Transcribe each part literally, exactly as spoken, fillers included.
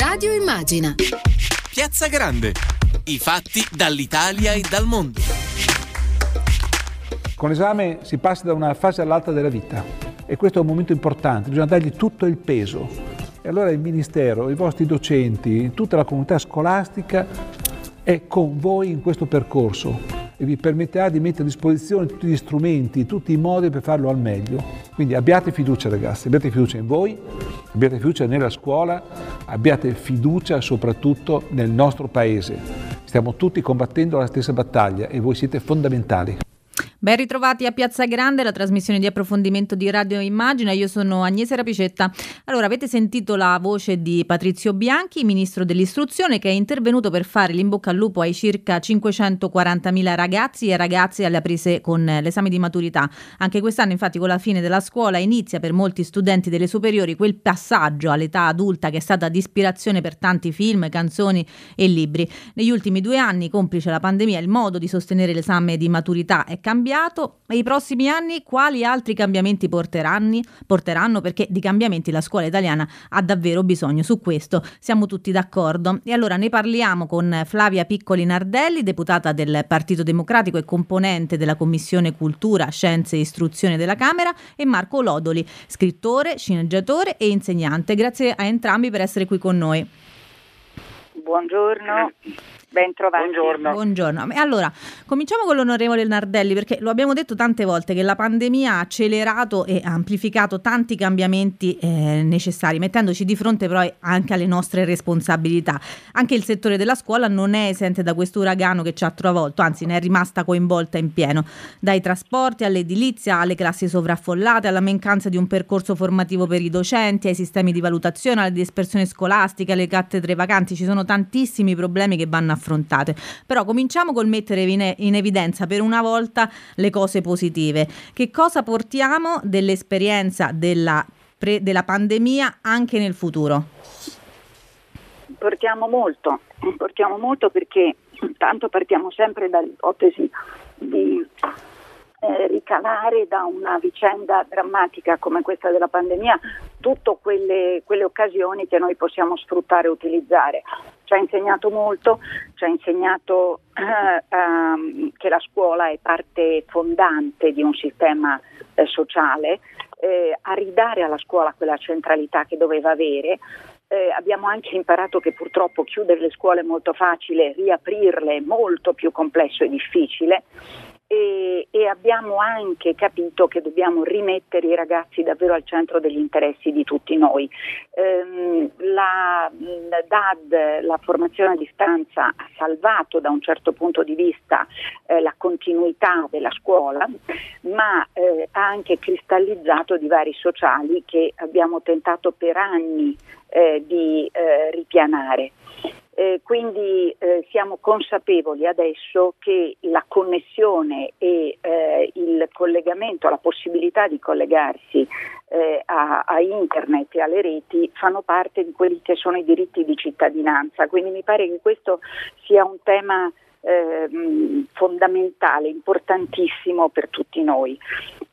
Radio Immagina. Piazza Grande. I fatti dall'Italia e dal mondo. Con l'esame si passa da una fase all'altra della vita e questo è un momento importante, bisogna dargli tutto il peso. E allora il Ministero, i vostri docenti, tutta la comunità scolastica è con voi in questo percorso e vi permetterà di mettere a disposizione tutti gli strumenti, tutti i modi per farlo al meglio. Quindi abbiate fiducia ragazzi, abbiate fiducia in voi, abbiate fiducia nella scuola, abbiate fiducia soprattutto nel nostro paese. Stiamo tutti combattendo la stessa battaglia e voi siete fondamentali. Ben ritrovati a Piazza Grande, la trasmissione di approfondimento di Radio Immagina. Io sono Agnese Rapicetta. Allora, avete sentito la voce di Patrizio Bianchi, ministro dell'istruzione, che è intervenuto per fare l'imbocca al lupo ai circa cinquecentoquarantamila ragazzi e ragazze alle prese con l'esame di maturità. Anche quest'anno, infatti, con la fine della scuola inizia per molti studenti delle superiori quel passaggio all'età adulta che è stata di ispirazione per tanti film, canzoni e libri. Negli ultimi due anni, complice la pandemia, il modo di sostenere l'esame di maturità è cambiato. E i prossimi anni quali altri cambiamenti porteranno, porteranno? Perché di cambiamenti la scuola italiana ha davvero bisogno, su questo siamo tutti d'accordo. E allora ne parliamo con Flavia Piccoli Nardelli, deputata del Partito Democratico e componente della Commissione Cultura, Scienze e Istruzione della Camera, e Marco Lodoli, scrittore, sceneggiatore e insegnante. Grazie a entrambi per essere qui con noi. Buongiorno. Bentrovati. Buongiorno. Buongiorno. Allora, cominciamo con l'onorevole Nardelli, perché lo abbiamo detto tante volte che la pandemia ha accelerato e amplificato tanti cambiamenti eh, necessari, mettendoci di fronte però anche alle nostre responsabilità. Anche il settore della scuola non è esente da questo uragano che ci ha travolto, anzi ne è rimasta coinvolta in pieno, dai trasporti all'edilizia, alle classi sovraffollate, alla mancanza di un percorso formativo per i docenti, ai sistemi di valutazione, alla dispersione scolastica, alle cattedre vacanti. Ci sono tantissimi problemi che vanno affrontate. Però cominciamo col mettere in evidenza per una volta le cose positive. Che cosa portiamo dell'esperienza della, pre, della pandemia anche nel futuro? Portiamo molto, portiamo molto perché intanto partiamo sempre dall'ipotesi di eh, ricavare da una vicenda drammatica come questa della pandemia tutte quelle, quelle occasioni che noi possiamo sfruttare e utilizzare. Ci ha insegnato molto, ci ha insegnato eh, ehm, che la scuola è parte fondante di un sistema eh, sociale, eh, a ridare alla scuola quella centralità che doveva avere. Eh, abbiamo anche imparato che purtroppo chiudere le scuole è molto facile, riaprirle è molto più complesso e difficile. E, e abbiamo anche capito che dobbiamo rimettere i ragazzi davvero al centro degli interessi di tutti noi. Ehm, la, la D A D, la formazione a distanza, ha salvato da un certo punto di vista eh, la continuità della scuola, ma eh, ha anche cristallizzato divari sociali che abbiamo tentato per anni eh, di eh, ripianare. Eh, quindi eh, siamo consapevoli adesso che la connessione e eh, il collegamento, la possibilità di collegarsi eh, a, a internet e alle reti fanno parte di quelli che sono i diritti di cittadinanza, quindi mi pare che questo sia un tema eh, fondamentale, importantissimo per tutti noi.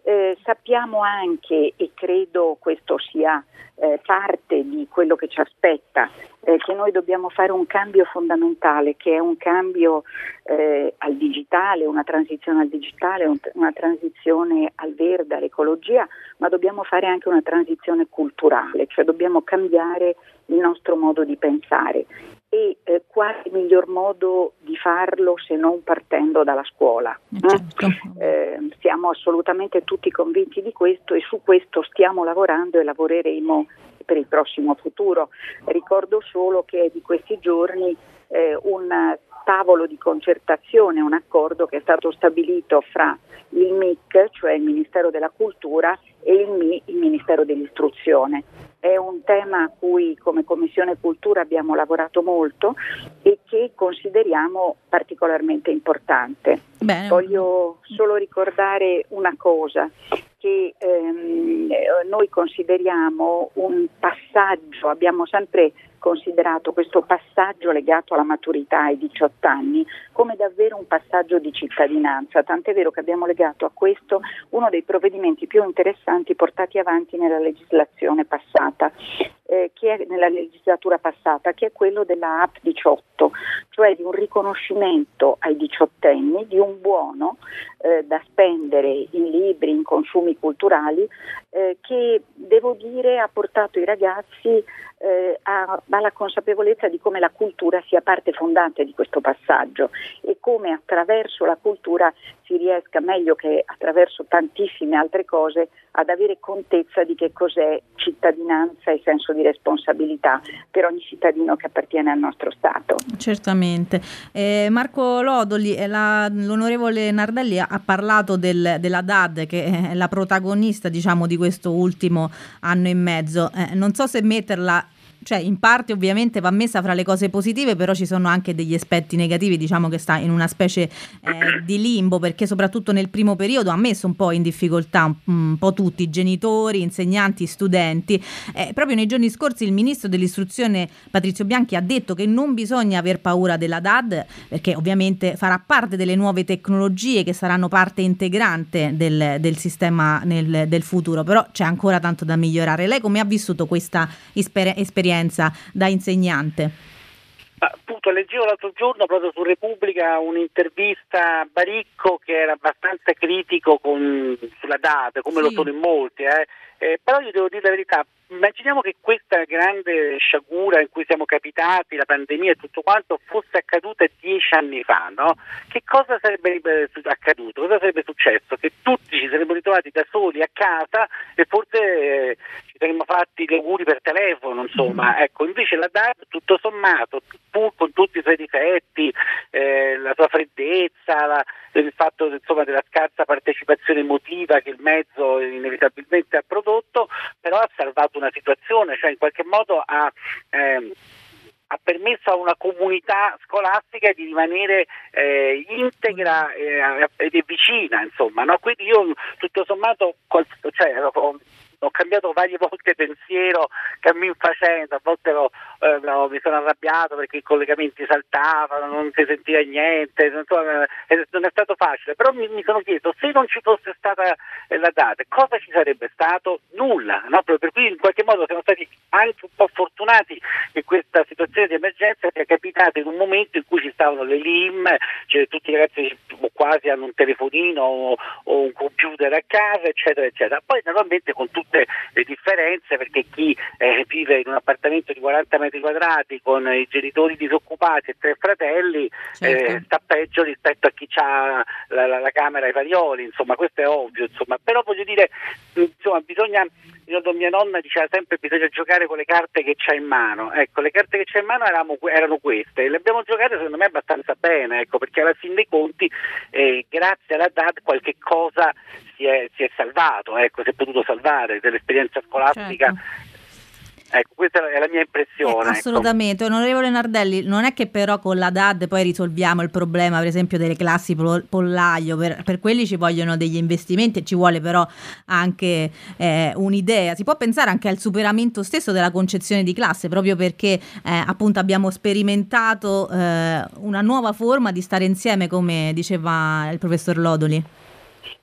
Eh, sappiamo anche, e credo questo sia eh, parte di quello che ci aspetta, eh, che noi dobbiamo fare un cambio fondamentale, che è un cambio eh, al digitale, una transizione al digitale, un, una transizione al verde, all'ecologia, ma dobbiamo fare anche una transizione culturale, cioè dobbiamo cambiare il nostro modo di pensare. E eh, quale miglior modo di farlo se non partendo dalla scuola? Certo. Eh, siamo assolutamente tutti convinti di questo e su questo stiamo lavorando e lavoreremo per il prossimo futuro. Ricordo solo che è di questi giorni eh, un tavolo di concertazione, un accordo che è stato stabilito fra il M I C, cioè il Ministero della Cultura, e il M I, il Ministero dell'Istruzione. È un tema a cui come Commissione Cultura abbiamo lavorato molto e che consideriamo particolarmente importante. Bene. Voglio solo ricordare una cosa, che ehm, noi consideriamo un passaggio, abbiamo sempre considerato questo passaggio legato alla maturità ai diciotto anni come davvero un passaggio di cittadinanza, tant'è vero che abbiamo legato a questo uno dei provvedimenti più interessanti portati avanti nella legislazione passata, eh, che è nella legislatura passata, che è quello della App diciotto, cioè di un riconoscimento ai diciottenni di un buono eh, da spendere in libri, in consumi culturali, eh, che devo dire ha portato i ragazzi eh, a, alla consapevolezza di come la cultura sia parte fondante di questo passaggio e come attraverso la cultura si riesca, meglio che attraverso tantissime altre cose, ad avere contezza di che cos'è cittadinanza e senso di responsabilità per ogni cittadino che appartiene al nostro Stato. Certamente. Eh, Marco Lodoli, la, l'onorevole Nardelli ha parlato del, della D A D, che è la protagonista, diciamo, di questo ultimo anno e mezzo. Eh, non so se metterla, cioè in parte ovviamente va messa fra le cose positive, però ci sono anche degli aspetti negativi, diciamo che sta in una specie eh, di limbo, perché soprattutto nel primo periodo ha messo un po' in difficoltà un po' tutti, genitori, insegnanti, studenti. Eh, proprio nei giorni scorsi il ministro dell'istruzione Patrizio Bianchi ha detto che non bisogna aver paura della D A D, perché ovviamente farà parte delle nuove tecnologie che saranno parte integrante del, del sistema nel, del futuro, però c'è ancora tanto da migliorare. Lei come ha vissuto questa esper- esperienza da insegnante? Ma, appunto, leggevo l'altro giorno proprio su Repubblica un'intervista a Baricco che era abbastanza critico con, sulla D A D, come sì. Lo sono in molti, eh. Eh, però io devo dire la verità, immaginiamo che questa grande sciagura in cui siamo capitati, la pandemia e tutto quanto, fosse accaduta dieci anni fa, no? Che cosa sarebbe accaduto? Cosa sarebbe successo? Che tutti ci saremmo ritrovati da soli a casa e forse eh, ci saremmo fatti gli auguri per telefono, insomma. Ecco, invece la D A D, tutto sommato, pur con tutti i suoi difetti, eh, la sua freddezza, la, il fatto insomma della scarsa partecipazione emotiva che il mezzo inevitabilmente ha prodotto, però ha salvato una situazione, cioè in qualche modo ha, ehm, ha permesso a una comunità scolastica di rimanere eh, integra eh, ed è vicina, insomma, no? Quindi io tutto sommato col, cioè, ho, ho cambiato varie volte pensiero cammin facendo, a volte ho, eh, no, mi sono arrabbiato perché i collegamenti saltavano, non si sentiva niente, non, so, non è stato facile, però mi, mi sono chiesto, se non ci fosse stata eh, la D A D, cosa ci sarebbe stato? Nulla, no? Per cui in qualche modo siamo stati anche un po' fortunati che questa situazione di emergenza sia capitata in un momento in cui ci stavano le LIM, cioè tutti i ragazzi quasi hanno un telefonino o, o un computer a casa, eccetera, eccetera. Poi naturalmente con tutto le differenze, perché chi eh, vive in un appartamento di quaranta metri quadrati con i genitori disoccupati e tre fratelli, certo, eh, sta peggio rispetto a chi ha la, la, la camera ai varioli, insomma, questo è ovvio, insomma. Però voglio dire, insomma, bisogna, io, mia nonna diceva sempre bisogna giocare con le carte che c'ha in mano, ecco, le carte che c'ha in mano erano, erano queste e le abbiamo giocate secondo me abbastanza bene, ecco, perché alla fin dei conti eh, grazie alla D A D qualche cosa si è, si è salvato, ecco, si è potuto salvare dell'esperienza scolastica, certo. Ecco, questa è la mia impressione. Eh, assolutamente, ecco. Onorevole Nardelli, non è che però con la D A D poi risolviamo il problema, per esempio, delle classi pol- pollaio, per, per quelli ci vogliono degli investimenti e ci vuole però anche eh, un'idea. Si può pensare anche al superamento stesso della concezione di classe, proprio perché eh, appunto abbiamo sperimentato eh, una nuova forma di stare insieme, come diceva il professor Lodoli.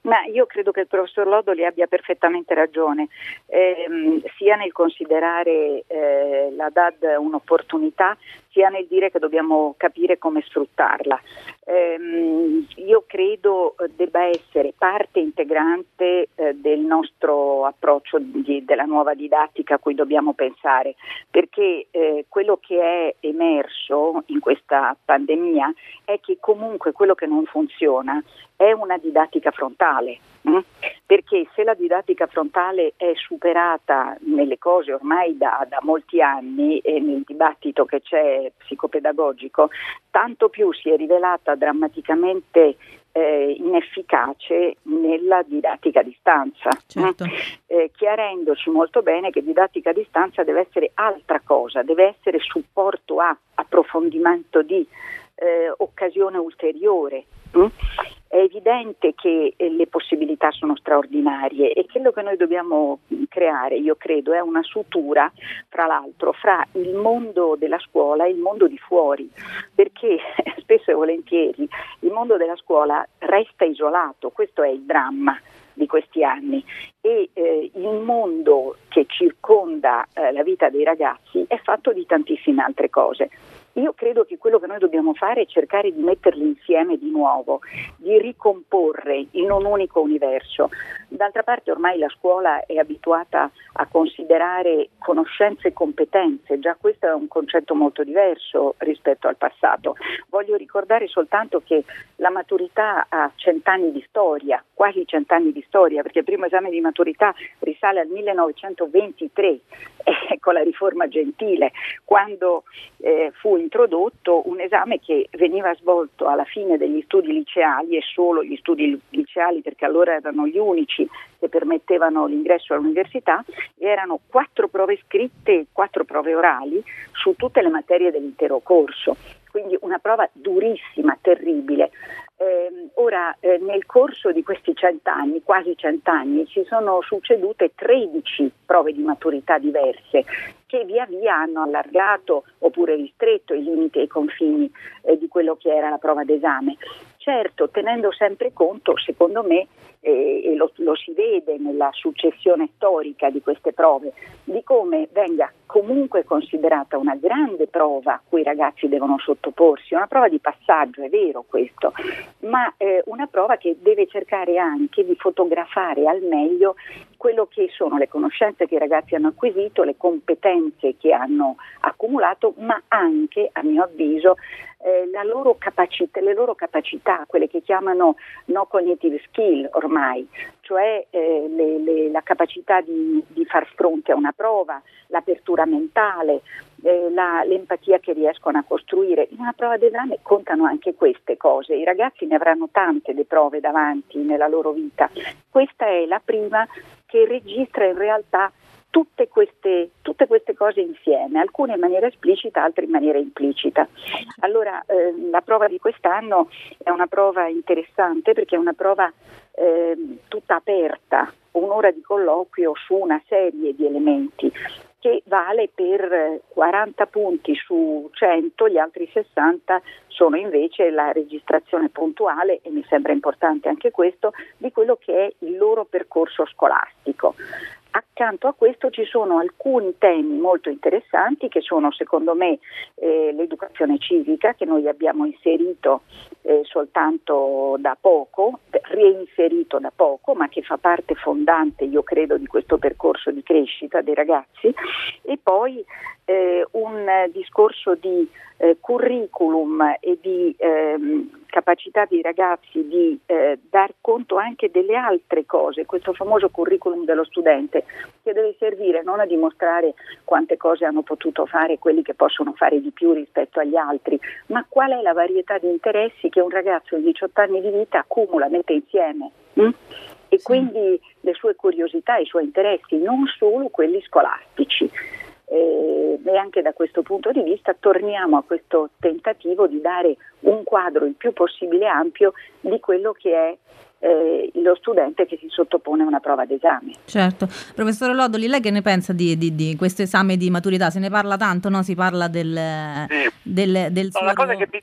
Ma io credo che il professor Lodoli abbia perfettamente ragione, ehm, sia nel considerare eh, la D A D un'opportunità, sia nel dire che dobbiamo capire come sfruttarla. Ehm, io credo debba essere parte integrante eh, del nostro approccio di, della nuova didattica a cui dobbiamo pensare, perché eh, quello che è emerso in questa pandemia è che comunque quello che non funziona è una didattica frontale, mh? Perché se la didattica frontale è superata nelle cose ormai da, da molti anni e nel dibattito che c'è psicopedagogico, tanto più si è rivelata drammaticamente Eh, inefficace nella didattica a distanza, certo. eh, chiarendoci molto bene che didattica a distanza deve essere altra cosa, deve essere supporto a, approfondimento di, eh, occasione ulteriore. Mm? è evidente che le possibilità sono straordinarie e quello che noi dobbiamo creare, io credo, è una sutura, fra l'altro, fra il mondo della scuola e il mondo di fuori, perché spesso e volentieri il mondo della scuola resta isolato, questo è il dramma di questi anni, e eh, il mondo che circonda eh, la vita dei ragazzi è fatto di tantissime altre cose. Io credo che quello che noi dobbiamo fare è cercare di metterli insieme di nuovo, di ricomporre in un unico universo. D'altra parte ormai la scuola è abituata a considerare conoscenze e competenze, già questo è un concetto molto diverso rispetto al passato. Voglio ricordare soltanto che la maturità ha cent'anni di storia, quasi cent'anni di storia, perché il primo esame di maturità risale al millenovecentoventitré, eh, con la riforma Gentile, quando eh, fu introdotto un esame che veniva svolto alla fine degli studi liceali, e solo gli studi liceali perché allora erano gli unici che permettevano l'ingresso all'università, e erano quattro prove scritte e quattro prove orali su tutte le materie dell'intero corso, quindi una prova durissima, terribile. Eh, ora eh, nel corso di questi cent'anni, quasi cent'anni, ci sono succedute tredici prove di maturità diverse che via via hanno allargato oppure ristretto i limiti e i confini eh, di quello che era la prova d'esame. Certo, tenendo sempre conto, secondo me, eh, e lo, lo si vede nella successione storica di queste prove, di come venga comunque considerata una grande prova a cui i ragazzi devono sottoporsi, una prova di passaggio, è vero questo, ma eh, una prova che deve cercare anche di fotografare al meglio quello che sono le conoscenze che i ragazzi hanno acquisito, le competenze che hanno accumulato, ma anche, a mio avviso, eh, la loro capacità, le loro capacità, quelle che chiamano no cognitive skill ormai, cioè eh, le, le, la capacità di, di far fronte a una prova, l'apertura mentale, eh, la, l'empatia che riescono a costruire. In una prova d'esame contano anche queste cose, i ragazzi ne avranno tante di prove davanti nella loro vita, questa è la prima che registra in realtà tutte queste, tutte queste cose insieme, alcune in maniera esplicita, altre in maniera implicita. Allora eh, la prova di quest'anno è una prova interessante perché è una prova eh, tutta aperta, un'ora di colloquio su una serie di elementi che vale per quaranta punti su cento, gli altri sessanta sono invece la registrazione puntuale, e mi sembra importante anche questo, di quello che è il loro percorso scolastico. Accanto a questo ci sono alcuni temi molto interessanti che sono, secondo me, eh, l'educazione civica, che noi abbiamo inserito eh, soltanto da poco, reinserito da poco, ma che fa parte fondante, io credo, di questo percorso di crescita dei ragazzi, e poi eh, un discorso di eh, curriculum e di ehm, capacità dei ragazzi di eh, dar conto anche delle altre cose, questo famoso curriculum dello studente che deve servire non a dimostrare quante cose hanno potuto fare quelli che possono fare di più rispetto agli altri, ma qual è la varietà di interessi che un ragazzo di diciotto anni di vita accumula, mette insieme mh? e sì. Quindi le sue curiosità, i suoi interessi, non solo quelli scolastici. E anche da questo punto di vista torniamo a questo tentativo di dare un quadro il più possibile ampio di quello che è eh, lo studente che si sottopone a una prova d'esame. Certo. Professore Lodoli, lei che ne pensa di, di, di questo esame di maturità? Se ne parla tanto, no? Si parla del, sì. del, del suo... No, la cosa che bi-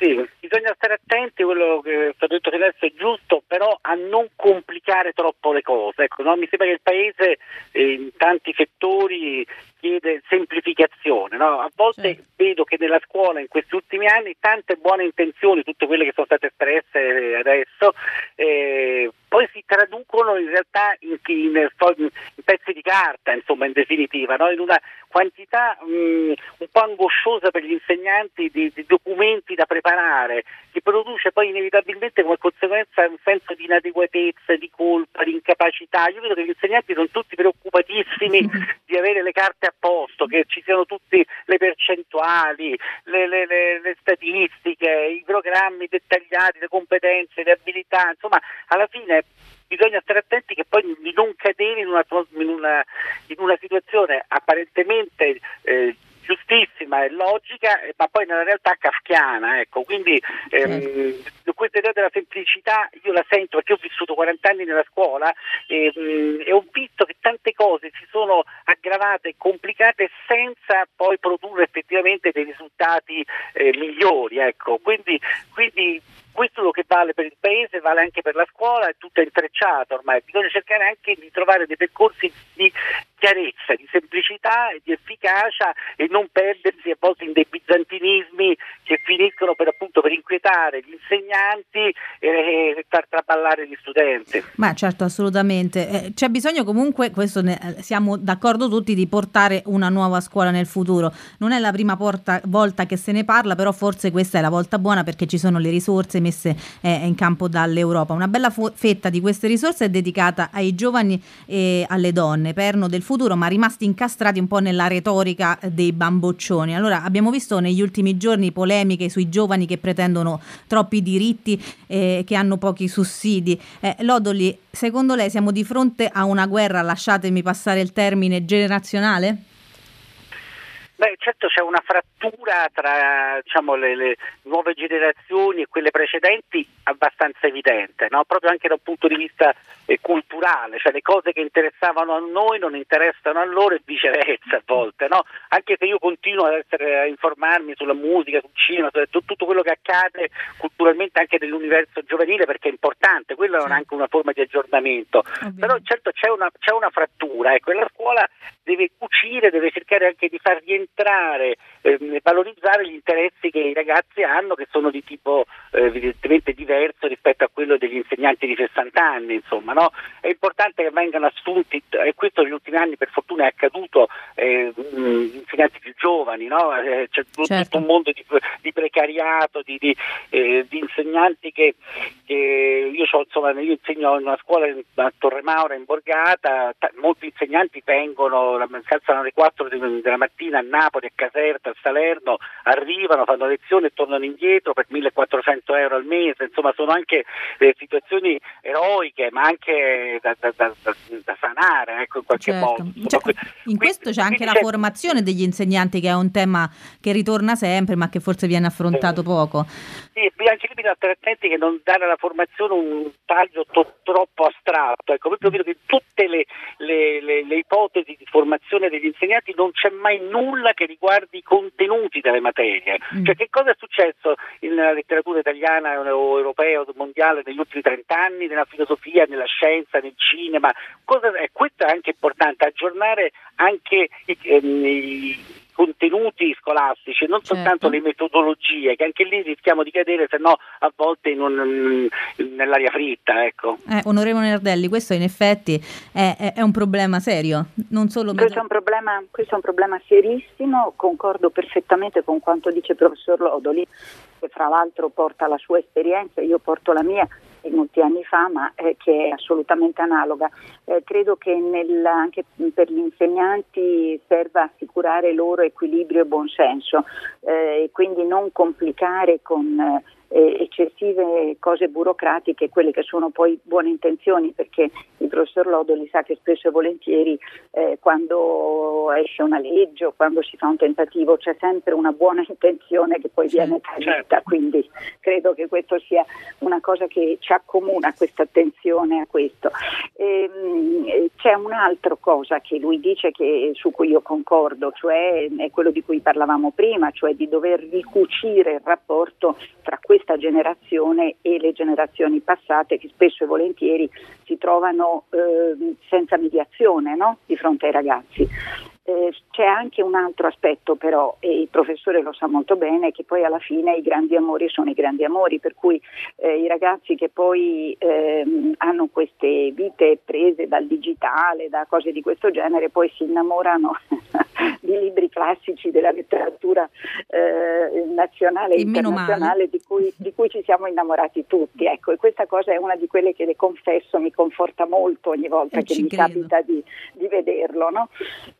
sì, bisogna stare attenti, quello che è stato detto adesso è giusto, però a non complicare troppo le cose. Ecco, no? Mi sembra che il Paese eh, in tanti settori chiede semplificazione, no? A volte sì. Vedo che nella scuola in questi ultimi anni tante buone intenzioni, tutte quelle che sono state espresse adesso, eh, poi si traducono in realtà in, in, in pezzi di carta, insomma, in definitiva, no? In una quantità mh, un po' angosciosa per gli insegnanti di, di documenti da preparare, che produce poi inevitabilmente come conseguenza un senso di inadeguatezza, di colpa, di incapacità. Io vedo che gli insegnanti sono tutti preoccupatissimi di avere le carte a posto, che ci siano tutte le percentuali, le, le, le, le statistiche, i programmi dettagliati, le competenze, le abilità, insomma, alla fine bisogna stare attenti che poi di non cadere in una, in una, in una situazione apparentemente eh, giustissima e logica, ma poi nella realtà kafkiana, ecco, quindi ehm, questa idea della semplicità io la sento perché ho vissuto quaranta anni nella scuola e, mh, e ho visto che tante cose si sono aggravate e complicate senza poi produrre effettivamente dei risultati eh, migliori, ecco. Quindi, quindi questo è lo che vale per il paese, vale anche per la scuola, è tutto intrecciato ormai, bisogna cercare anche di trovare dei percorsi di chiarezza, di semplicità e di efficacia e non perdersi a volte in dei bizantinismi che finiscono per appunto per inquietare gli insegnanti e far traballare gli studenti. Ma certo, assolutamente. Eh, c'è bisogno comunque, questo ne, siamo d'accordo tutti, di portare una nuova scuola nel futuro. Non è la prima porta, volta che se ne parla, però forse questa è la volta buona perché ci sono le risorse messe eh, in campo dall'Europa. Una bella fu- fetta di queste risorse è dedicata ai giovani e alle donne, perno del futuro, ma rimasti incastrati un po' nella retorica dei bamboccioni. Allora, abbiamo visto negli ultimi giorni polemiche sui giovani che pretendono troppi diritti e eh, che hanno pochi sussidi. Eh, Lodoli, secondo lei siamo di fronte a una guerra, lasciatemi passare il termine, generazionale? Beh, certo c'è una frattura tra, diciamo, le, le nuove generazioni e quelle precedenti abbastanza evidente, no? Proprio anche da un punto di vista eh, culturale, cioè le cose che interessavano a noi non interessano a loro e viceversa a volte, no? Anche se io continuo ad essere, a informarmi sulla musica, sul cinema, su tutto quello che accade culturalmente anche nell'universo giovanile, perché è importante, quella è anche una forma di aggiornamento. Ovviamente. Però certo c'è una, c'è una frattura, ecco, e la scuola deve cucire, deve cercare anche di far rientrare entrare e eh, valorizzare gli interessi che i ragazzi hanno, che sono di tipo eh, evidentemente diverso rispetto a quello degli insegnanti di sessanta anni, insomma, no? È importante che vengano assunti, e questo negli ultimi anni per fortuna è accaduto, eh, mh, insegnanti più giovani, no? Eh, c'è tutto, certo. tutto un mondo di, di precariato, di, di, eh, di insegnanti che, che io so, insomma, io insegno in una scuola a Torre Maura in Borgata, t- molti insegnanti vengono, la mancanza alle quattro della mattina a Napoli, a Caserta, a Salerno, arrivano, fanno lezione e tornano indietro per millequattrocento euro al mese, insomma sono anche eh, situazioni eroiche ma anche da, da, da, da sanare, ecco, in qualche certo. modo. Insomma, cioè, in questo quindi, c'è anche la c'è... formazione degli insegnanti, che è un tema che ritorna sempre ma che forse viene affrontato eh. poco. Sì, anche lì bisogna stare attenti che non dare alla formazione un taglio to- troppo astratto, ecco, proprio vedo che tutte le, le, le, le ipotesi di formazione degli insegnanti non c'è mai nulla che riguardi i contenuti delle materie, mm. cioè che cosa è successo nella letteratura italiana o europea o mondiale negli ultimi trent'anni, nella filosofia, nella scienza, nel cinema, cosa, eh, questo è anche importante, aggiornare anche i, ehm, i contenuti scolastici, non certo. soltanto le metodologie, che anche lì rischiamo di cadere se no a volte in un, nell'aria fritta, ecco. Eh, onorevole Nardelli, questo in effetti è, è, è un problema serio, non solo questo, metro... è un problema, questo è un problema serissimo, concordo perfettamente con quanto dice il professor Lodoli, che fra l'altro porta la sua esperienza, io porto la mia di molti anni fa, ma eh, che è assolutamente analoga. Eh, credo che nel, anche per gli insegnanti serva assicurare loro equilibrio e buonsenso eh, e quindi non complicare con eh, eccessive cose burocratiche quelle che sono poi buone intenzioni, perché il professor Lodoli sa che spesso e volentieri eh, quando esce una legge o quando si fa un tentativo c'è sempre una buona intenzione che poi viene tradita, quindi credo che questo sia una cosa che ci accomuna, questa attenzione a questo. Ehm, c'è un'altra cosa che lui dice che, su cui io concordo, cioè è quello di cui parlavamo prima, cioè di dover ricucire il rapporto tra questa generazione e le generazioni passate, che spesso e volentieri si trovano eh, senza mediazione, no? Di fronte ai ragazzi. Eh, c'è anche un altro aspetto però, e il professore lo sa molto bene, che poi alla fine i grandi amori sono i grandi amori, per cui eh, i ragazzi che poi eh, hanno queste vite prese dal digitale, da cose di questo genere, poi si innamorano di libri classici della letteratura eh, nazionale e internazionale di cui, di cui ci siamo innamorati tutti, ecco, e questa cosa è una di quelle che, le confesso, mi conforta molto ogni volta eh, che mi credo. capita di, di vederlo, no?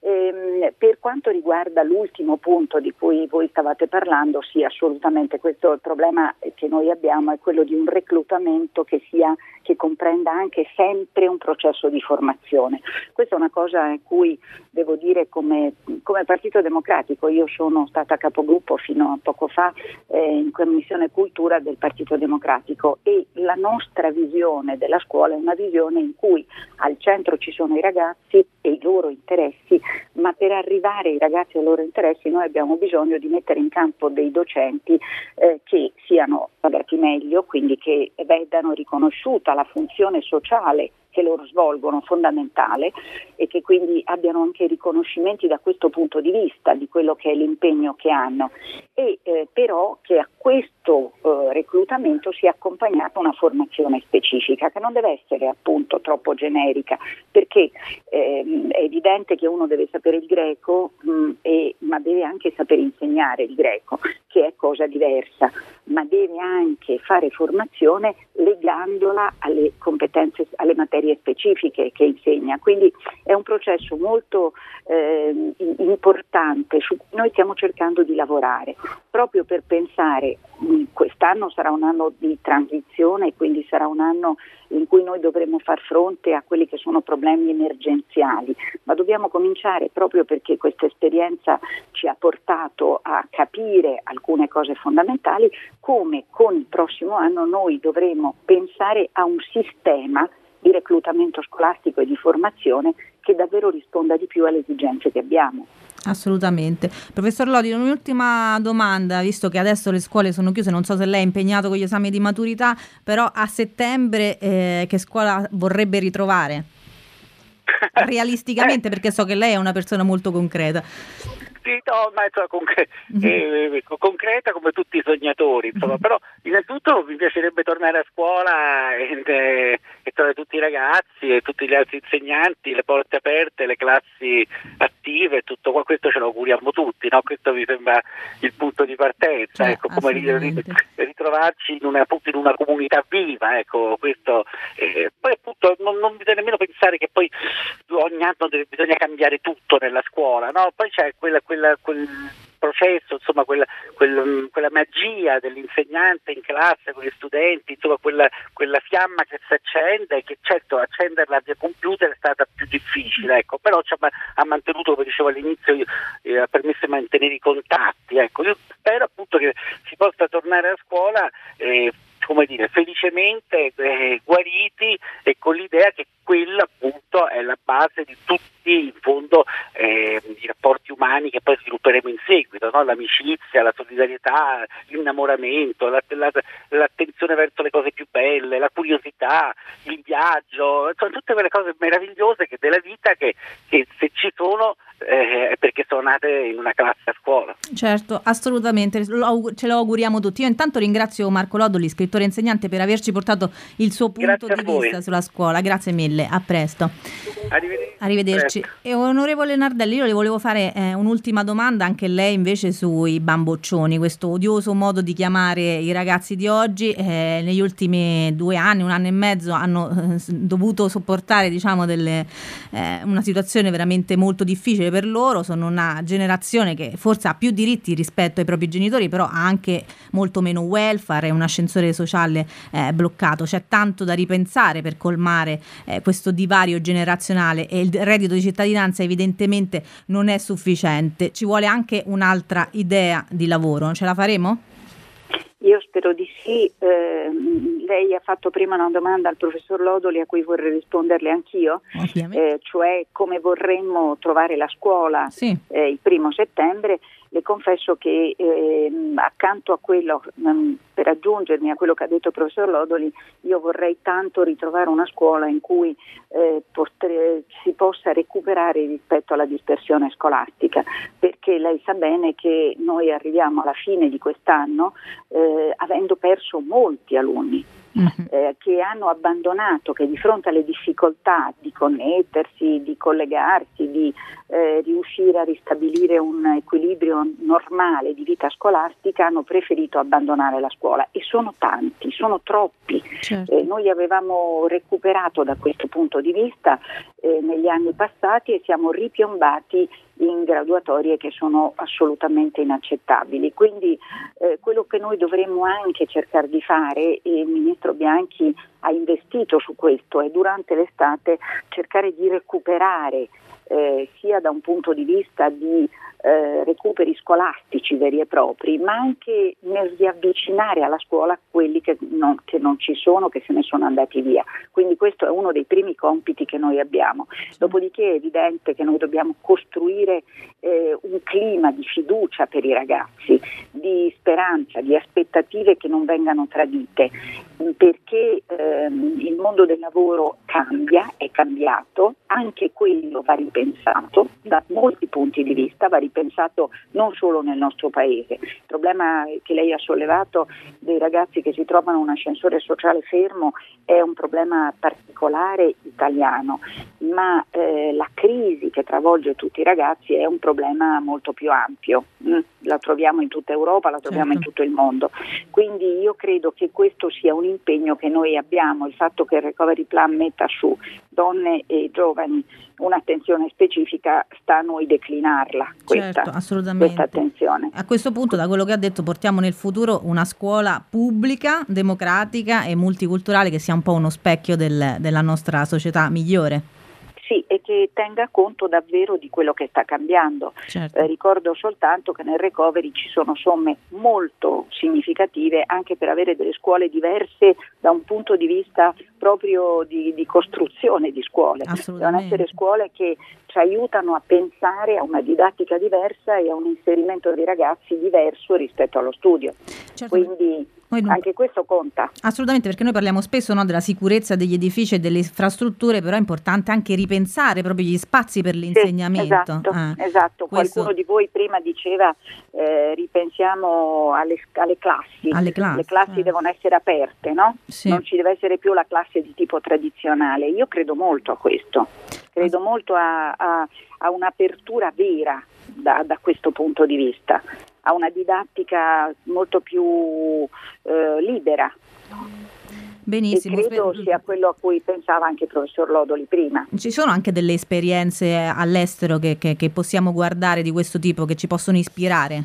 Ehm, per quanto riguarda l'ultimo punto di cui voi stavate parlando, sì, assolutamente, questo è il problema che noi abbiamo, è quello di un reclutamento che sia che comprenda anche sempre un processo di formazione. Questa è una cosa in cui devo dire come, come Partito Democratico, io sono stata capogruppo fino a poco fa eh, in Commissione Cultura del Partito Democratico, e la nostra visione della scuola è una visione in cui al centro ci sono i ragazzi e i loro interessi, ma per arrivare ai ragazzi e ai loro interessi noi abbiamo bisogno di mettere in campo dei docenti eh, che siano pagati meglio, quindi che vedano riconosciuta la funzione sociale che loro svolgono, fondamentale, e che quindi abbiano anche riconoscimenti da questo punto di vista di quello che è l'impegno che hanno, e eh, però che a questo eh, reclutamento sia accompagnata una formazione specifica, che non deve essere appunto troppo generica, perché eh, è evidente che uno deve sapere il greco mh, e, ma deve anche sapere insegnare il greco, che è cosa diversa, ma deve anche fare formazione legandola alle competenze, alle materie specifiche che insegna. Quindi è un processo molto eh, importante su cui noi stiamo cercando di lavorare, proprio per pensare, mh, quest'anno sarà un anno di transizione, quindi sarà un anno in cui noi dovremo far fronte a quelli che sono problemi emergenziali, ma dobbiamo cominciare, proprio perché questa esperienza ci ha portato a capire alcune cose fondamentali, come con il prossimo anno noi dovremo pensare a un sistema di reclutamento scolastico e di formazione che davvero risponda di più alle esigenze che abbiamo. Assolutamente. Professor Lodoli, un'ultima domanda, visto che adesso le scuole sono chiuse, non so se lei è impegnato con gli esami di maturità, però a settembre eh, che scuola vorrebbe ritrovare? Realisticamente, perché so che lei è una persona molto concreta. Sì, no, ma insomma, concre- eh, concreta come tutti i sognatori, insomma. Però innanzitutto mi piacerebbe tornare a scuola e, e, e trovare tutti i ragazzi e tutti gli altri insegnanti, le porte aperte, le classi attive, tutto questo ce lo auguriamo tutti, no? Questo mi sembra il punto di partenza, cioè, ecco, come ritrovarci in una, appunto, in una comunità viva, ecco, questo. Eh, poi appunto non, non bisogna nemmeno pensare che poi ogni anno deve, bisogna cambiare tutto nella scuola, no? Poi c'è quella Quella, quel processo, insomma, quella, quel, quella magia dell'insegnante in classe con gli studenti, insomma, quella, quella fiamma che si accende, e che certo accenderla via computer è stata più difficile, ecco, però cioè, ha mantenuto, come dicevo all'inizio, eh, ha permesso di mantenere i contatti, ecco. Io spero appunto che si possa tornare a scuola eh, come dire, felicemente eh, guariti, e con l'idea che quella appunto è la base di tutti, in fondo, eh, i rapporti umani che poi svilupperemo in seguito, no? L'amicizia, la solidarietà, l'innamoramento, la, la, l'attenzione verso le cose più belle, la curiosità, il viaggio, insomma, tutte quelle cose meravigliose che della vita che, che se ci sono eh, è perché sono nate in una classe a scuola. Certo, assolutamente, ce lo auguriamo tutti. Io intanto ringrazio Marco Lodoli, scrittore e insegnante, per averci portato il suo punto di vista sulla scuola. Grazie mille. A presto. Arrivederci. Arrivederci. E onorevole Nardelli, io le volevo fare eh, un'ultima domanda, anche lei invece, sui bamboccioni, questo odioso modo di chiamare i ragazzi di oggi. Eh, negli ultimi due anni, un anno e mezzo, hanno eh, dovuto sopportare, diciamo, delle, eh, una situazione veramente molto difficile per loro. Sono una generazione che forse ha più diritti rispetto ai propri genitori, però ha anche molto meno welfare, è un ascensore sociale eh, bloccato. C'è tanto da ripensare per colmare eh, questo divario generazionale, e il reddito di cittadinanza evidentemente non è sufficiente. Ci vuole anche un'altra idea di lavoro. Ce la faremo? Io spero di sì. Eh, lei ha fatto prima una domanda al professor Lodoli a cui vorrei risponderle anch'io, eh, cioè come vorremmo trovare la scuola, sì, eh, il primo settembre. Le confesso che eh, accanto a quello, mh, per aggiungermi a quello che ha detto il professor Lodoli, io vorrei tanto ritrovare una scuola in cui eh, potre, si possa recuperare rispetto alla dispersione scolastica, perché lei sa bene che noi arriviamo alla fine di quest'anno eh, avendo perso molti alunni. Mm-hmm. Eh, che hanno abbandonato, che di fronte alle difficoltà di connettersi, di collegarsi, di eh, riuscire a ristabilire un equilibrio normale di vita scolastica, hanno preferito abbandonare la scuola, e sono tanti, sono troppi. Certo. Eh, noi avevamo recuperato da questo punto di vista eh, negli anni passati, e siamo ripiombati in graduatorie che sono assolutamente inaccettabili. Quindi eh, quello che noi dovremmo anche cercare di fare, e il Ministro Bianchi ha investito su questo, è durante l'estate cercare di recuperare eh, sia da un punto di vista di eh, recuperi scolastici veri e propri, ma anche nel riavvicinare alla scuola quelli che non, che non ci sono, che se ne sono andati via. Quindi questo è uno dei primi compiti che noi abbiamo. Dopodiché è evidente che noi dobbiamo costruire eh, un clima di fiducia per i ragazzi, di speranza, di aspettative che non vengano tradite, perché ehm, il mondo del lavoro cambia, è cambiato, anche quello va ripensato da molti punti di vista, va ripensato non solo nel nostro paese. Il problema che lei ha sollevato dei ragazzi che si trovano un ascensore sociale fermo è un problema particolare italiano, ma eh, la crisi che travolge tutti i ragazzi è un problema molto più ampio, mm? la troviamo in tutta Europa, la troviamo certo. in tutto il mondo, quindi io credo che questo sia un impegno che noi abbiamo, il fatto che il Recovery Plan metta su donne e giovani un'attenzione specifica, sta a noi declinarla questa, certo, assolutamente. Questa attenzione. A questo punto, da quello che ha detto, portiamo nel futuro una scuola pubblica, democratica e multiculturale che sia un po' uno specchio del, della nostra società migliore. Sì, e che tenga conto davvero di quello che sta cambiando. Certo. Eh, ricordo soltanto che nel recovery ci sono somme molto significative anche per avere delle scuole diverse da un punto di vista proprio di, di costruzione di scuole. Devono essere scuole che ci aiutano a pensare a una didattica diversa e a un inserimento dei ragazzi diverso rispetto allo studio. Certo. Quindi anche questo conta. Assolutamente, perché noi parliamo spesso, no, della sicurezza degli edifici e delle infrastrutture, però è importante anche ripensare proprio gli spazi per l'insegnamento. Sì, esatto, ah, esatto. Questo... qualcuno di voi prima diceva eh, ripensiamo alle, alle classi, alle classi. Le classi ah. devono essere aperte, no? Sì. Non ci deve essere più la classe di tipo tradizionale. Io credo molto a questo, credo ah. molto a, a, a un'apertura vera da, da questo punto di vista, a una didattica molto più eh, libera. Benissimo. E credo sia quello a cui pensava anche il professor Lodoli prima. Ci sono anche delle esperienze all'estero che, che, che possiamo guardare di questo tipo, che ci possono ispirare?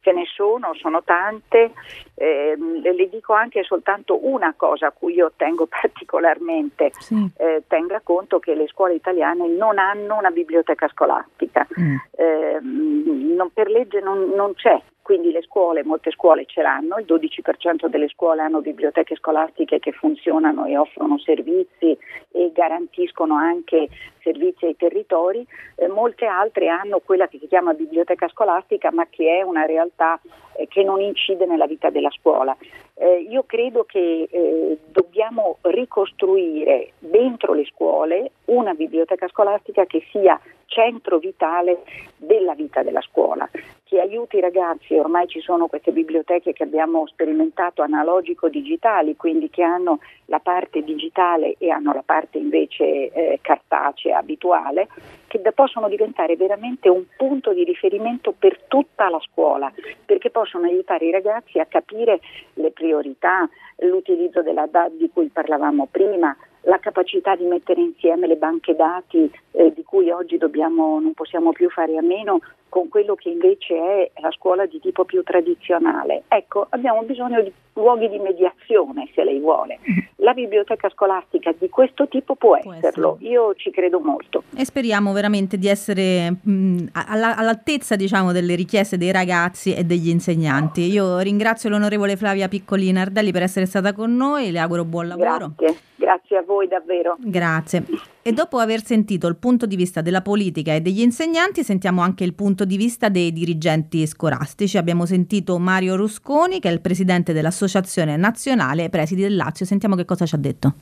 Ce ne sono, sono tante. Eh, le dico anche soltanto una cosa a cui io tengo particolarmente. Sì. Eh, tenga conto che le scuole italiane non hanno una biblioteca scolastica. Mm. Eh, non, per legge non, non c'è. Quindi le scuole, molte scuole ce l'hanno, il dodici per cento delle scuole hanno biblioteche scolastiche che funzionano e offrono servizi e garantiscono anche servizi ai territori, eh, molte altre hanno quella che si chiama biblioteca scolastica, ma che è una realtà eh, che non incide nella vita della scuola. Eh, io credo che eh, dobbiamo ricostruire dentro le scuole una biblioteca scolastica che sia centro vitale della vita della scuola, che aiuti i ragazzi. Ormai ci sono queste biblioteche che abbiamo sperimentato analogico-digitali, quindi che hanno la parte digitale e hanno la parte invece eh, cartacea abituale, che da, possono diventare veramente un punto di riferimento per tutta la scuola, perché possono aiutare i ragazzi a capire le priorità, l'utilizzo della D A D di cui parlavamo prima, la capacità di mettere insieme le banche dati eh, di cui oggi dobbiamo, non possiamo più fare a meno, con quello che invece è la scuola di tipo più tradizionale. Ecco, abbiamo bisogno di luoghi di mediazione, se lei vuole. La biblioteca scolastica di questo tipo può, può esserlo, essere. Io ci credo molto. E speriamo veramente di essere mh, alla, all'altezza, diciamo, delle richieste dei ragazzi e degli insegnanti. Io ringrazio l'onorevole Flavia Piccoli Nardelli per essere stata con noi, le auguro buon lavoro. Grazie, grazie a voi davvero. Grazie. E dopo aver sentito il punto di vista della politica e degli insegnanti, sentiamo anche il punto di vista dei dirigenti scolastici. Abbiamo sentito Mario Rusconi, che è il presidente dell'Associazione Nazionale Presidi del Lazio. Sentiamo che cosa ci ha detto.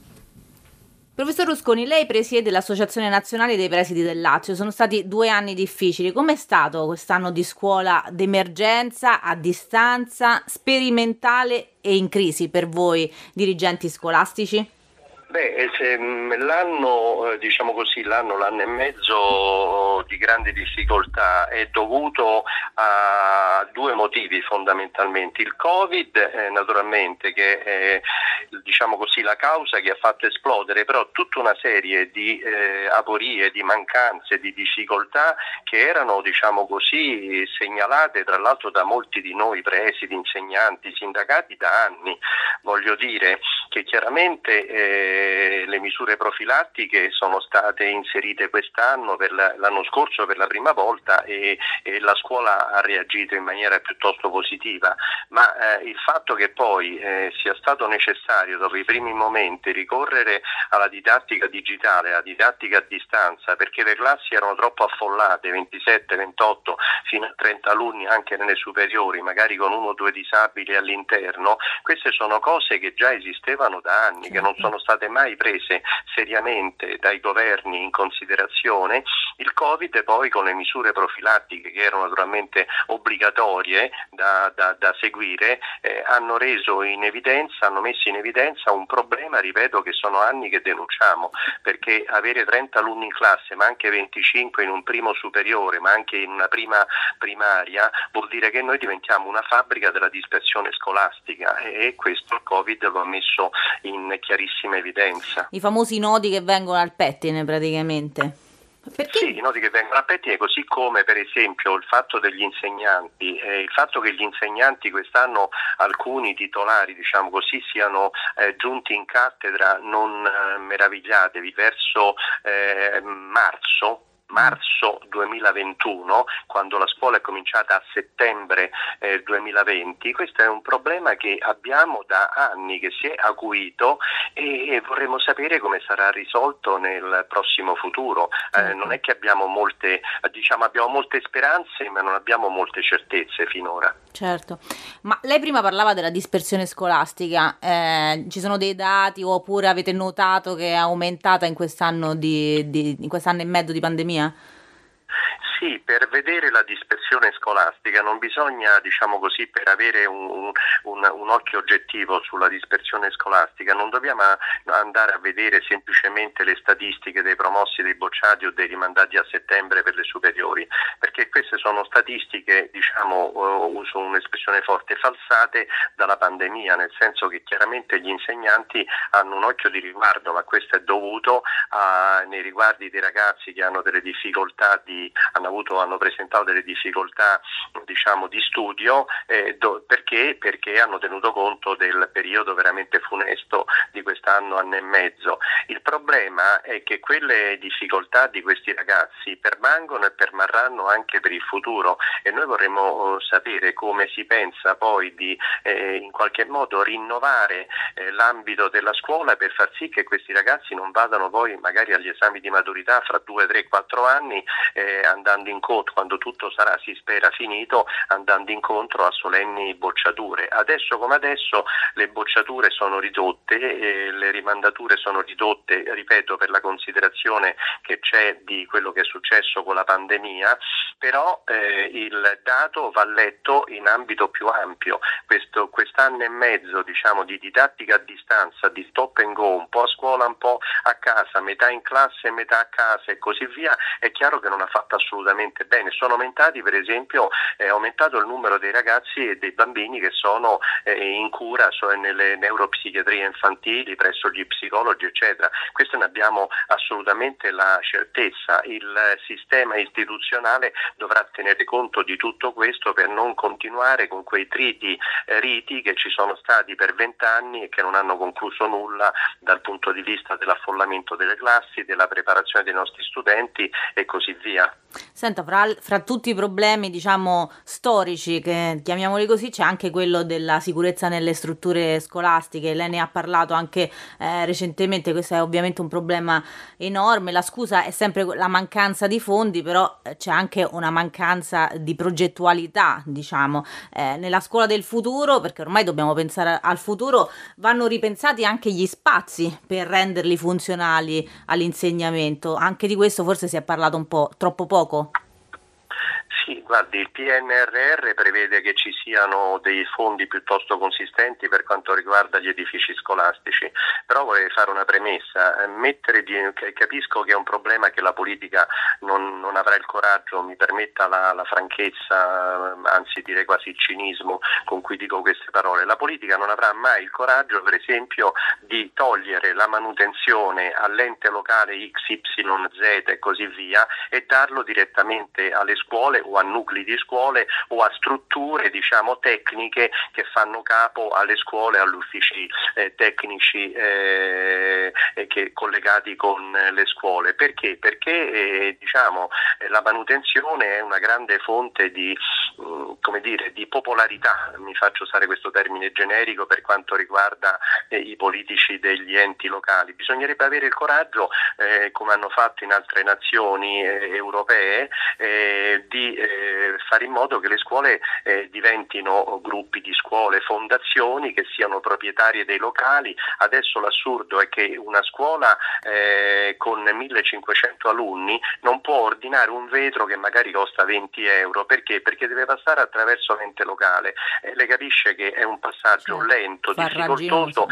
Professor Rusconi, lei presiede l'Associazione Nazionale dei Presidi del Lazio. Sono stati due anni difficili. Com'è stato quest'anno di scuola d'emergenza, a distanza, sperimentale e in crisi per voi dirigenti scolastici? Beh, se l'anno, diciamo così, l'anno, l'anno e mezzo di grande difficoltà è dovuto a due motivi. motivi fondamentalmente. Il Covid eh, naturalmente che è, diciamo così, la causa che ha fatto esplodere però tutta una serie di eh, aporie, di mancanze, di difficoltà che erano, diciamo così, segnalate tra l'altro da molti di noi presidi, insegnanti, sindacati da anni. Voglio dire che chiaramente eh, le misure profilattiche sono state inserite quest'anno, per la, l'anno scorso per la prima volta, e, e la scuola ha reagito in maniera piuttosto positiva, ma eh, il fatto che poi eh, sia stato necessario dopo i primi momenti ricorrere alla didattica digitale, alla didattica a distanza, perché le classi erano troppo affollate, ventisette, ventotto fino a trenta alunni anche nelle superiori, magari con uno o due disabili all'interno, queste sono cose che già esistevano da anni, che non sono state mai prese seriamente dai governi in considerazione. Il Covid poi, con le misure profilattiche che erano naturalmente obbligatorie da, da, da seguire, eh, hanno reso in evidenza, hanno messo in evidenza un problema, ripeto, che sono anni che denunciamo, perché avere trenta alunni in classe, ma anche venticinque in un primo superiore, ma anche in una prima primaria, vuol dire che noi diventiamo una fabbrica della dispersione scolastica, e questo il Covid lo ha messo in chiarissima evidenza. I famosi nodi che vengono al pettine praticamente. Perché? Sì, i nodi che vengono a pettine, così come per esempio il fatto degli insegnanti, eh, il fatto che gli insegnanti quest'anno, alcuni titolari diciamo così, siano eh, giunti in cattedra, non eh, meravigliatevi, verso eh, marzo. marzo duemilaventuno, quando la scuola è cominciata a settembre eh, duemilaventi. Questo è un problema che abbiamo da anni, che si è acuito, e, e vorremmo sapere come sarà risolto nel prossimo futuro. Eh, non è che abbiamo molte, diciamo abbiamo molte speranze, ma non abbiamo molte certezze finora. Certo, ma lei prima parlava della dispersione scolastica, eh, ci sono dei dati, oppure avete notato che è aumentata in quest'anno di, di in quest'anno e mezzo di pandemia? Sì, per vedere la dispersione scolastica non bisogna, diciamo così, per avere un, un, un occhio oggettivo sulla dispersione scolastica non dobbiamo andare a vedere semplicemente le statistiche dei promossi, dei bocciati o dei rimandati a settembre per le superiori, perché queste sono statistiche, diciamo, uso un'espressione forte, falsate dalla pandemia, nel senso che chiaramente gli insegnanti hanno un occhio di riguardo, ma questo è dovuto a, nei riguardi dei ragazzi che hanno delle difficoltà di hanno avuto hanno presentato delle difficoltà, diciamo, di studio, eh, do, perché perché hanno tenuto conto del periodo veramente funesto di quest'anno, anno e mezzo. Il problema è che quelle difficoltà di questi ragazzi permangono e permarranno anche per il futuro, e noi vorremmo sapere come si pensa poi di eh, in qualche modo rinnovare eh, l'ambito della scuola per far sì che questi ragazzi non vadano poi magari agli esami di maturità fra due, tre, quattro anni, eh, andando incontro, quando tutto sarà, si spera, finito, andando incontro a solenni bocciature. Adesso come adesso le bocciature sono ridotte, eh, le rimandature sono ridotte, ripeto, per la considerazione che c'è di quello che è successo con la pandemia, però eh, il dato va letto in ambito più ampio. Questo, quest'anno e mezzo, diciamo, di didattica a distanza, di stop and go, un po' a scuola, un po' a casa, metà in classe, metà a casa e così via, è chiaro che non ha fatto assolutamente bene. Sono aumentati, per esempio, è aumentato il numero dei ragazzi e dei bambini che sono eh, in cura, cioè nelle neuropsichiatrie infantili, presso gli psicologi, eccetera. Questo ne abbiamo assolutamente la certezza. Il sistema istituzionale dovrà tenere conto di tutto questo per non continuare con quei triti eh, riti che ci sono stati per vent'anni e che non hanno concluso nulla dal punto di vista dell'affollamento delle classi, della preparazione dei nostri studenti e così via. Senta, fra, fra tutti i problemi, diciamo, storici, che chiamiamoli così, c'è anche quello della sicurezza nelle strutture scolastiche. Lei ne ha parlato anche eh, recentemente, questo è ovviamente un problema enorme. La scusa è sempre la mancanza di fondi, però c'è anche una mancanza di progettualità, diciamo. Eh, nella scuola del futuro, perché ormai dobbiamo pensare al futuro, vanno ripensati anche gli spazi per renderli funzionali all'insegnamento. Anche di questo forse si è parlato un po' troppo poco. Sì, guardi, il P N R R prevede che ci siano dei fondi piuttosto consistenti per quanto riguarda gli edifici scolastici, però vorrei fare una premessa, mettere di, capisco che è un problema che la politica non, non avrà il coraggio, mi permetta la, la franchezza, anzi direi quasi il cinismo con cui dico queste parole, la politica non avrà mai il coraggio per esempio di togliere la manutenzione all'ente locale X Y Z e così via e darlo direttamente alle scuole o a nuclei di scuole o a strutture diciamo tecniche che fanno capo alle scuole, agli uffici eh, tecnici eh, che collegati con le scuole. Perché? Perché eh, diciamo la manutenzione è una grande fonte di mh, come dire di popolarità, mi faccio usare questo termine generico per quanto riguarda eh, i politici degli enti locali. Bisognerebbe avere il coraggio, eh, come hanno fatto in altre nazioni eh, europee, eh, di eh, fare in modo che le scuole eh, diventino gruppi di scuole, fondazioni che siano proprietarie dei locali. Adesso l'assurdo è che una scuola eh, con millecinquecento alunni non può ordinare un vetro che magari costa venti euro, perché? Perché deve passare attraverso l'ente locale. Eh, lei capisce che è un passaggio sì, lento, difficoltoso,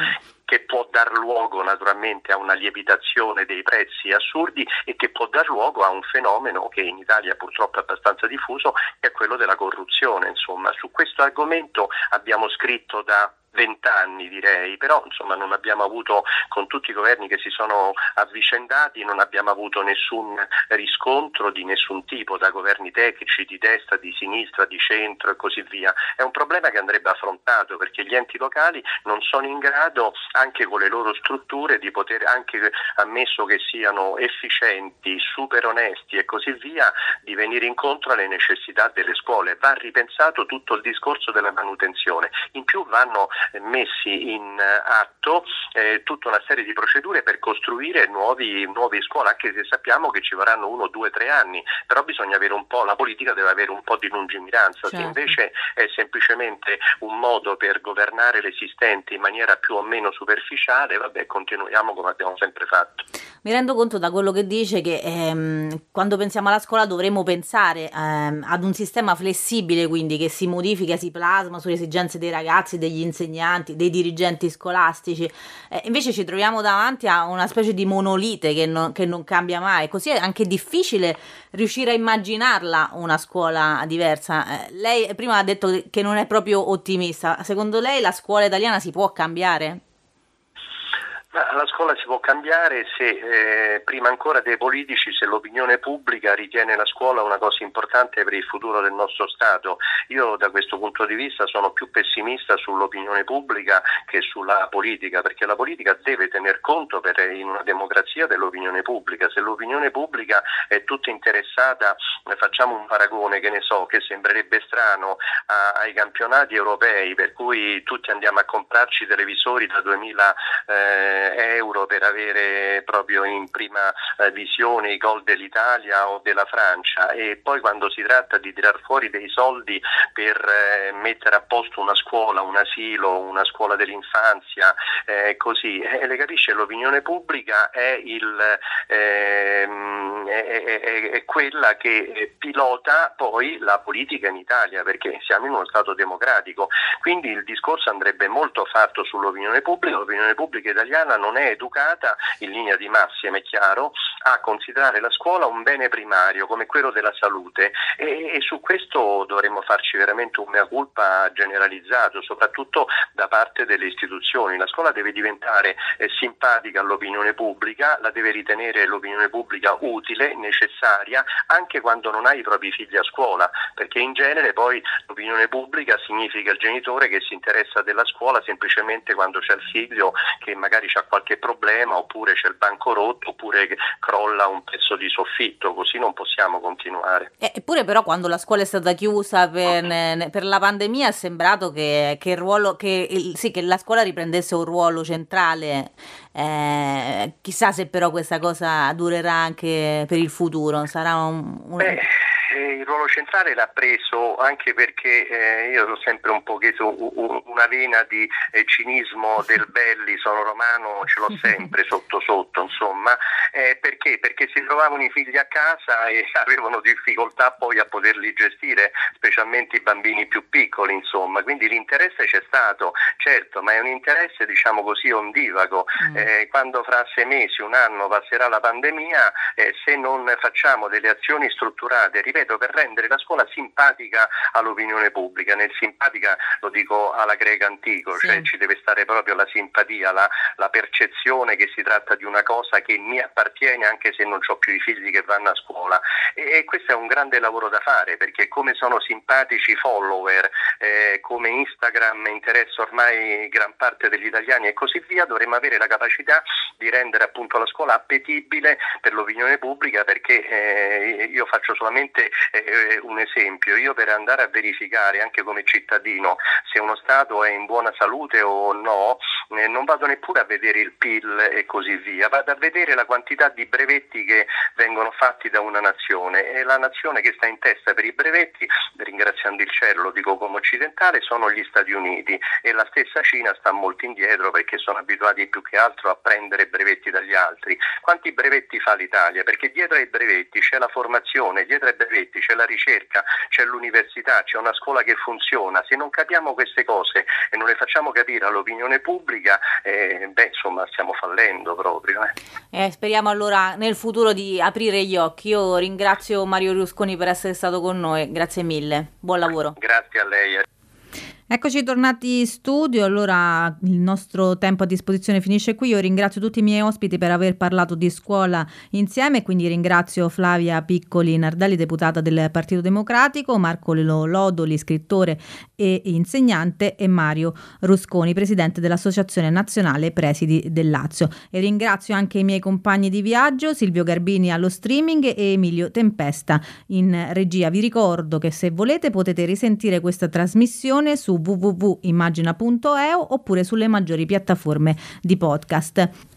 che può dar luogo naturalmente a una lievitazione dei prezzi assurdi e che può dar luogo a un fenomeno che in Italia purtroppo è abbastanza diffuso, che è quello della corruzione. Insomma, su questo argomento abbiamo scritto da vent'anni direi, però insomma non abbiamo avuto, con tutti i governi che si sono avvicendati, non abbiamo avuto nessun riscontro di nessun tipo da governi tecnici di destra, di sinistra, di centro e così via. È un problema che andrebbe affrontato perché gli enti locali non sono in grado, anche con le loro strutture, di poter, anche ammesso che siano efficienti, super onesti e così via, di venire incontro alle necessità delle scuole. Va ripensato tutto il discorso della manutenzione, in più vanno messi in atto eh, tutta una serie di procedure per costruire nuovi, nuove scuole, anche se sappiamo che ci vorranno uno, due, tre anni, però bisogna avere un po', la politica deve avere un po' di lungimiranza, certo. Se invece è semplicemente un modo per governare l'esistente in maniera più o meno superficiale, vabbè, continuiamo come abbiamo sempre fatto. Mi rendo conto da quello che dice che ehm, quando pensiamo alla scuola dovremmo pensare ehm, ad un sistema flessibile, quindi che si modifica, si plasma sulle esigenze dei ragazzi, degli insegnanti, dei dirigenti scolastici, eh, invece ci troviamo davanti a una specie di monolite che non, che non cambia mai, così è anche difficile riuscire a immaginarla una scuola diversa. Eh, lei prima ha detto che non è proprio ottimista, secondo lei la scuola italiana si può cambiare? La scuola si può cambiare se eh, prima ancora dei politici, se l'opinione pubblica ritiene la scuola una cosa importante per il futuro del nostro Stato. Io da questo punto di vista sono più pessimista sull'opinione pubblica che sulla politica, perché la politica deve tener conto per, in una democrazia, dell'opinione pubblica. Se l'opinione pubblica è tutta interessata, facciamo un paragone che ne so, che sembrerebbe strano, a, ai campionati europei, per cui tutti andiamo a comprarci televisori da duemila eh, euro per avere proprio in prima visione i gol dell'Italia o della Francia, e poi quando si tratta di tirar fuori dei soldi per eh, mettere a posto una scuola, un asilo, una scuola dell'infanzia, eh, così, eh, le capisce, l'opinione pubblica è, il, eh, è, è, è quella che pilota poi la politica in Italia, perché siamo in uno Stato democratico, quindi il discorso andrebbe molto fatto sull'opinione pubblica. L'opinione pubblica italiana non è educata, in linea di massima è chiaro, a considerare la scuola un bene primario come quello della salute, e, e su questo dovremmo farci veramente un mea culpa generalizzato, soprattutto da parte delle istituzioni. La scuola deve diventare eh, simpatica all'opinione pubblica, la deve ritenere l'opinione pubblica utile, necessaria, anche quando non ha i propri figli a scuola, perché in genere poi l'opinione pubblica significa il genitore che si interessa della scuola semplicemente quando c'è il figlio che magari c'ha qualche problema, oppure c'è il banco rotto, oppure crolla un pezzo di soffitto. Così non possiamo continuare. Eppure però quando la scuola è stata chiusa per, okay. per la pandemia è sembrato che, che, il ruolo, che, il, sì, che la scuola riprendesse un ruolo centrale, eh, chissà se però questa cosa durerà anche per il futuro, sarà un... un... Beh. Eh, il ruolo centrale l'ha preso anche perché eh, io sono sempre un pochetto u- u- una vena di eh, cinismo del Belli, sono romano, ce l'ho sempre sotto sotto, insomma, eh, perché? Perché si trovavano i figli a casa e avevano difficoltà poi a poterli gestire, specialmente i bambini più piccoli, insomma, quindi l'interesse c'è stato, certo, ma è un interesse diciamo così ondivago, mm. eh, quando fra sei mesi, un anno passerà la pandemia, eh, se non facciamo delle azioni strutturate, ripeto, per rendere la scuola simpatica all'opinione pubblica, nel simpatica lo dico alla greca antico, sì. Cioè ci deve stare proprio la simpatia, la, la percezione che si tratta di una cosa che mi appartiene anche se non ho più i figli che vanno a scuola, e, e questo è un grande lavoro da fare, perché come sono simpatici i follower, eh, come Instagram interessa ormai gran parte degli italiani e così via, dovremmo avere la capacità di rendere appunto la scuola appetibile per l'opinione pubblica, perché eh, io faccio solamente eh, un esempio, io per andare a verificare anche come cittadino se uno Stato è in buona salute o no, eh, non vado neppure a vedere il P I L e così via, vado a vedere la quantità di brevetti che vengono fatti da una nazione, e la nazione che sta in testa per i brevetti, ringraziando il cielo, lo dico come occidentale, sono gli Stati Uniti, e la stessa Cina sta molto indietro perché sono abituati più che altro a prendere brevetti dagli altri. Quanti brevetti fa l'Italia? Perché dietro ai brevetti c'è la formazione, dietro ai brevetti c'è la ricerca, c'è l'università, c'è una scuola che funziona. Se non capiamo queste cose e non le facciamo capire all'opinione pubblica, eh, beh, insomma, stiamo fallendo proprio. Eh. Eh, speriamo allora nel futuro di aprire gli occhi. Io ringrazio Mario Rusconi per essere stato con noi, grazie mille, buon lavoro. Grazie a lei. Eccoci tornati in studio, allora il nostro tempo a disposizione finisce qui. Io ringrazio tutti i miei ospiti per aver parlato di scuola insieme, quindi ringrazio Flavia Piccoli Nardelli, deputata del Partito Democratico, Marco Lodoli, scrittore e insegnante, e Mario Rusconi, presidente dell'Associazione Nazionale Presidi del Lazio. E ringrazio anche i miei compagni di viaggio, Silvio Garbini allo streaming e Emilio Tempesta in regia. Vi ricordo che se volete potete risentire questa trasmissione su www punto immagina punto e u oppure sulle maggiori piattaforme di podcast.